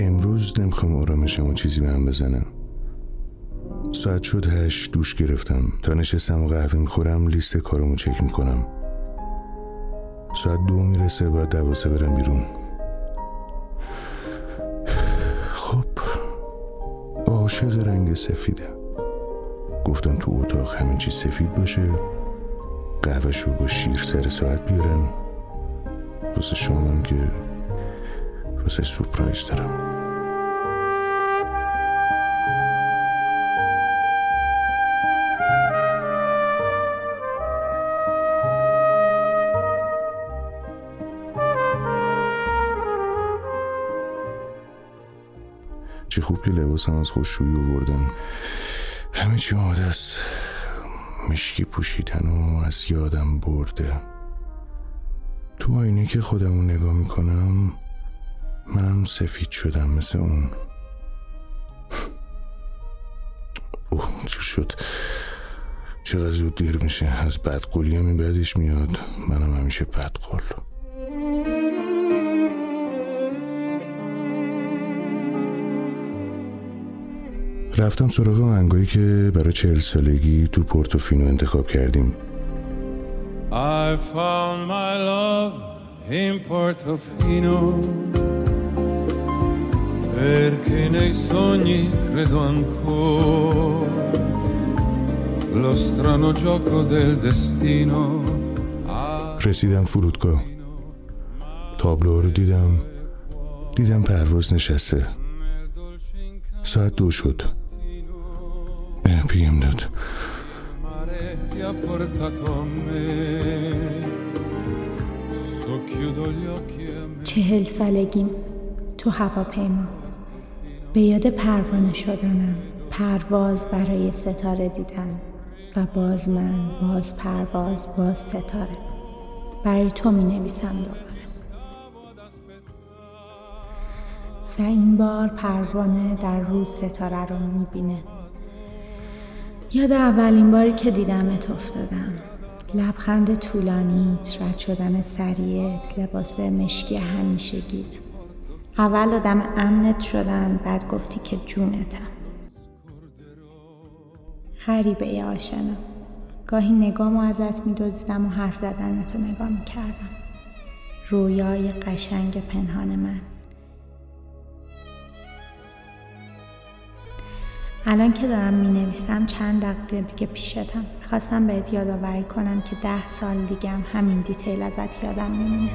امروز نمیخوام آرامشم و چیزی به هم بزنم. ساعت شد 8، دوش گرفتم. تا نشستم و قهوه میخورم لیست کارمو چک میکنم. ساعت 2 میرسه، باید 12 برم بیرون. خب عاشق رنگ سفیده. گفتم تو اتاق همین چیز سفید باشه، قهوه‌شو با شیر سر ساعت بیارن، واسه شامم که واسه سورپرایز دارم. چه خوب که لباسم از خودشویی آوردن، همه چی آماده است. مشکی پوشیدن و از یادم برده. تو آینه که خودمو نگاه میکنم منم سفید شدم مثل اون. اوه چی شد، چقدر زود دیر میشه. از بدقولی همی بدش میاد، منم همیشه بدقول. رفتم سراغ آهنگایی که برای 40 سالگی تو پورتوفینو انتخاب کردیم. I found my love in Portofino, perché nei sogni credo ancora, lo strano gioco del destino. رسیدم فرودگاه، تابلو رو دیدم پرواز نشسته. ساعت 2 شد. PM داد. چهل سالگیم، تو هواپیما، به یاد پروانه شدنم، پرواز برای ستاره دیدن و باز من، باز پرواز، باز ستاره. برای تو می نویسم دوباره. و این بار پروانه در روز ستاره رو می بینه. یاد اولین باری که دیدمت افتادم، لبخند طولانیت، رد شدن سریعت، لباس مشکی همیشگیت. اول آدم امنت شدم، بعد گفتی که جونتم. غریبه ی آشنا، گاهی نگامو ازت میدوزیدم و حرف زدنتو نگاه میکردم. رویای قشنگ پنهان من. الان که دارم مینویسم چند دقیقه دیگه پیشتم. می‌خواستم بهت یادآوری کنم که 10 سال دیگه هم همین دیتیل ازت یادم میمونه.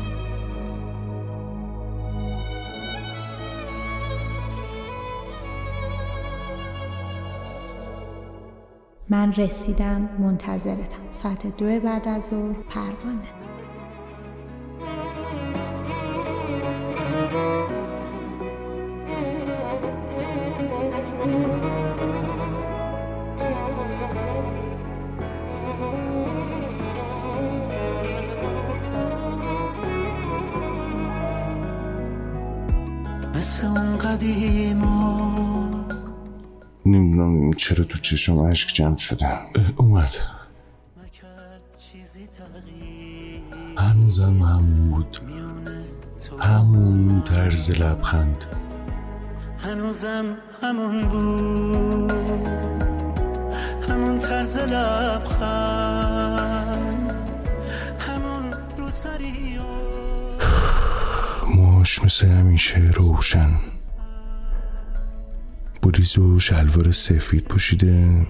من رسیدم، منتظرتم. ساعت 2 بعد از ظهر پروانه. نمیدونم چرا تو چشم عشق جمع شده. اومد. هنوزم همون بود، همون طرز لبخند، هنوزم همون بود، همون طرز لبخند، همون رو سری موش مثل همیشه روشن. بریز و شلوار سفید پوشیده،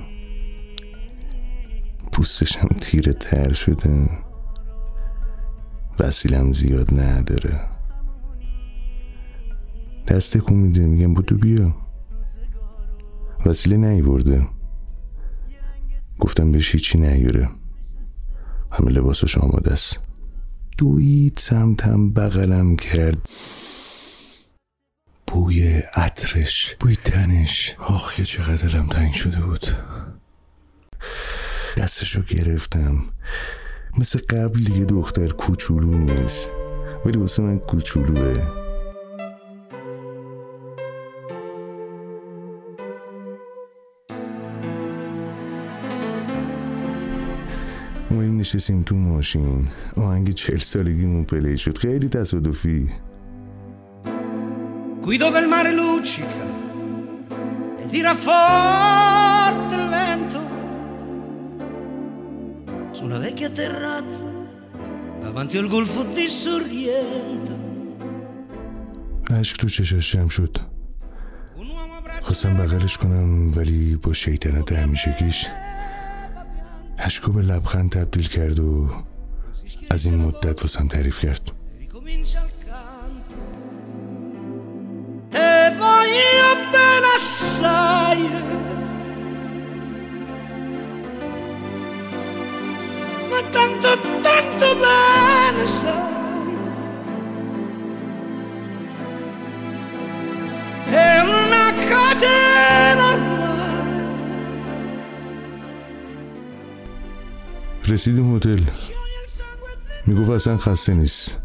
پوستشم تیره تر شده، وسیلم زیاد نداره. دست تکون میده، میگم بودو بیا. وسیله نیورده، گفتم بهش هیچی نیاره، همه لباسش آماده است. دوید سمتم، بغلم کرد. بوی عطرش، بوی تنش، آخ یه چقدر دلم تنگ شده بود. دستشو گرفتم. مثل قبل یه دختر کوچولو نیست، ولی واسه من کوچولوه. اومدیم نشستیم تو ماشین، آهنگ 40 سالگیمون پلی شد، خیلی تصادفی. qui dove il mare luccica e tira forte il vento, su una vecchia terrazza davanti al golfo di Sorrento. عشق تو چشاش جمع شد. خواستم بغلش کنم ولی با شیطنت همیشگیش اشکو به لبخند تبدیل کرد و از این مدت واسم تعریف کرد. رسیدیم هتل. میگفت اصلا خسته نیست.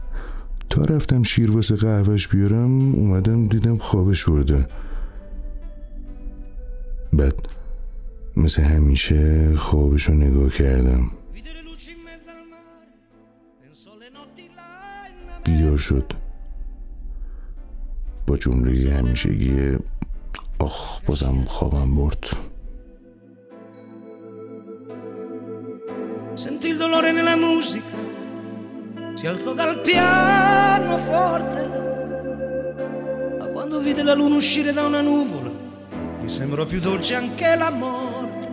تا رفتم شیر واسه قهوهش بیارم اومدم دیدم خوابش برده. بعد مثل همیشه خوابش رو نگاه کردم. بیدار شد با جمله همیشگی آخ بازم خوابم برد. Sentì il dolore nella musica, si alzò dal pianoforte, ma quando vide la luna uscire da una nuvola, gli sembrò più dolce anche la morte.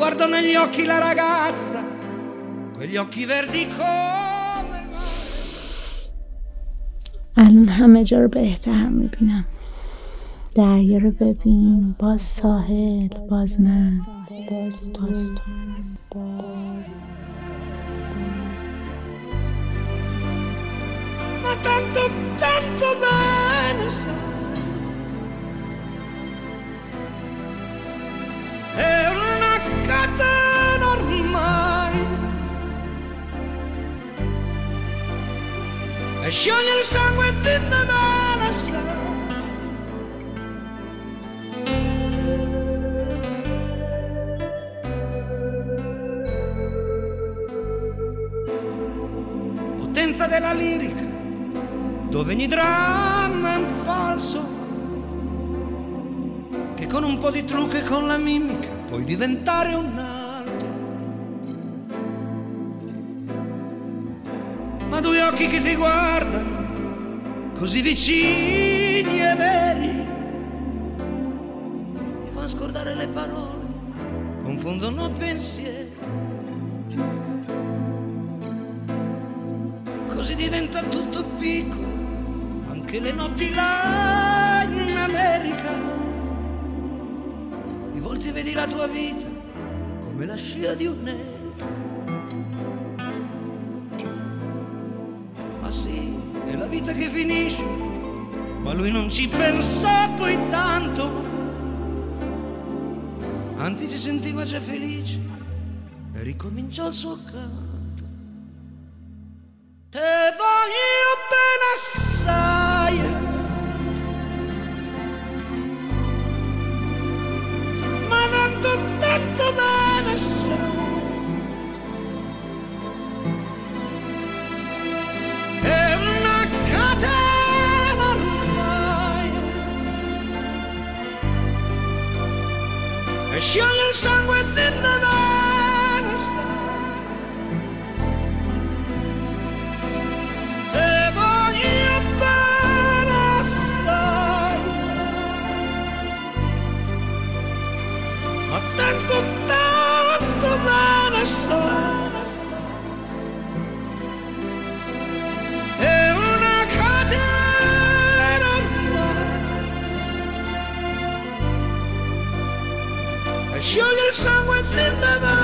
Guardò negli occhi la ragazza, quegli occhi verdi come il mare. الان همه جا رو به احترام میبینم. دریا رو ببین، باز ساحل، باز من، باز دوست، باز ما tanto tanto bene è una catena ormai e scioglie il sangue di Madonna. Della lirica, dove ogni dramma è un falso, che con un po' di trucco e con la mimica puoi diventare un altro. Ma due occhi che ti guardano, così vicini e veri, ti fanno scordare le parole, confondono pensieri. Si diventa tutto piccolo, anche le notti là in America. Di volte vedi la tua vita come la scia di un nero. Ma sì, è la vita che finisce, ma lui non ci pensò poi tanto. Anzi si sentiva già felice e ricominciò il suo canto. Te voglio bene assai, ma tanto, tanto bene assai. È una catena ormai, e scioglie il sangue di Nevada. You're your song with me, mother.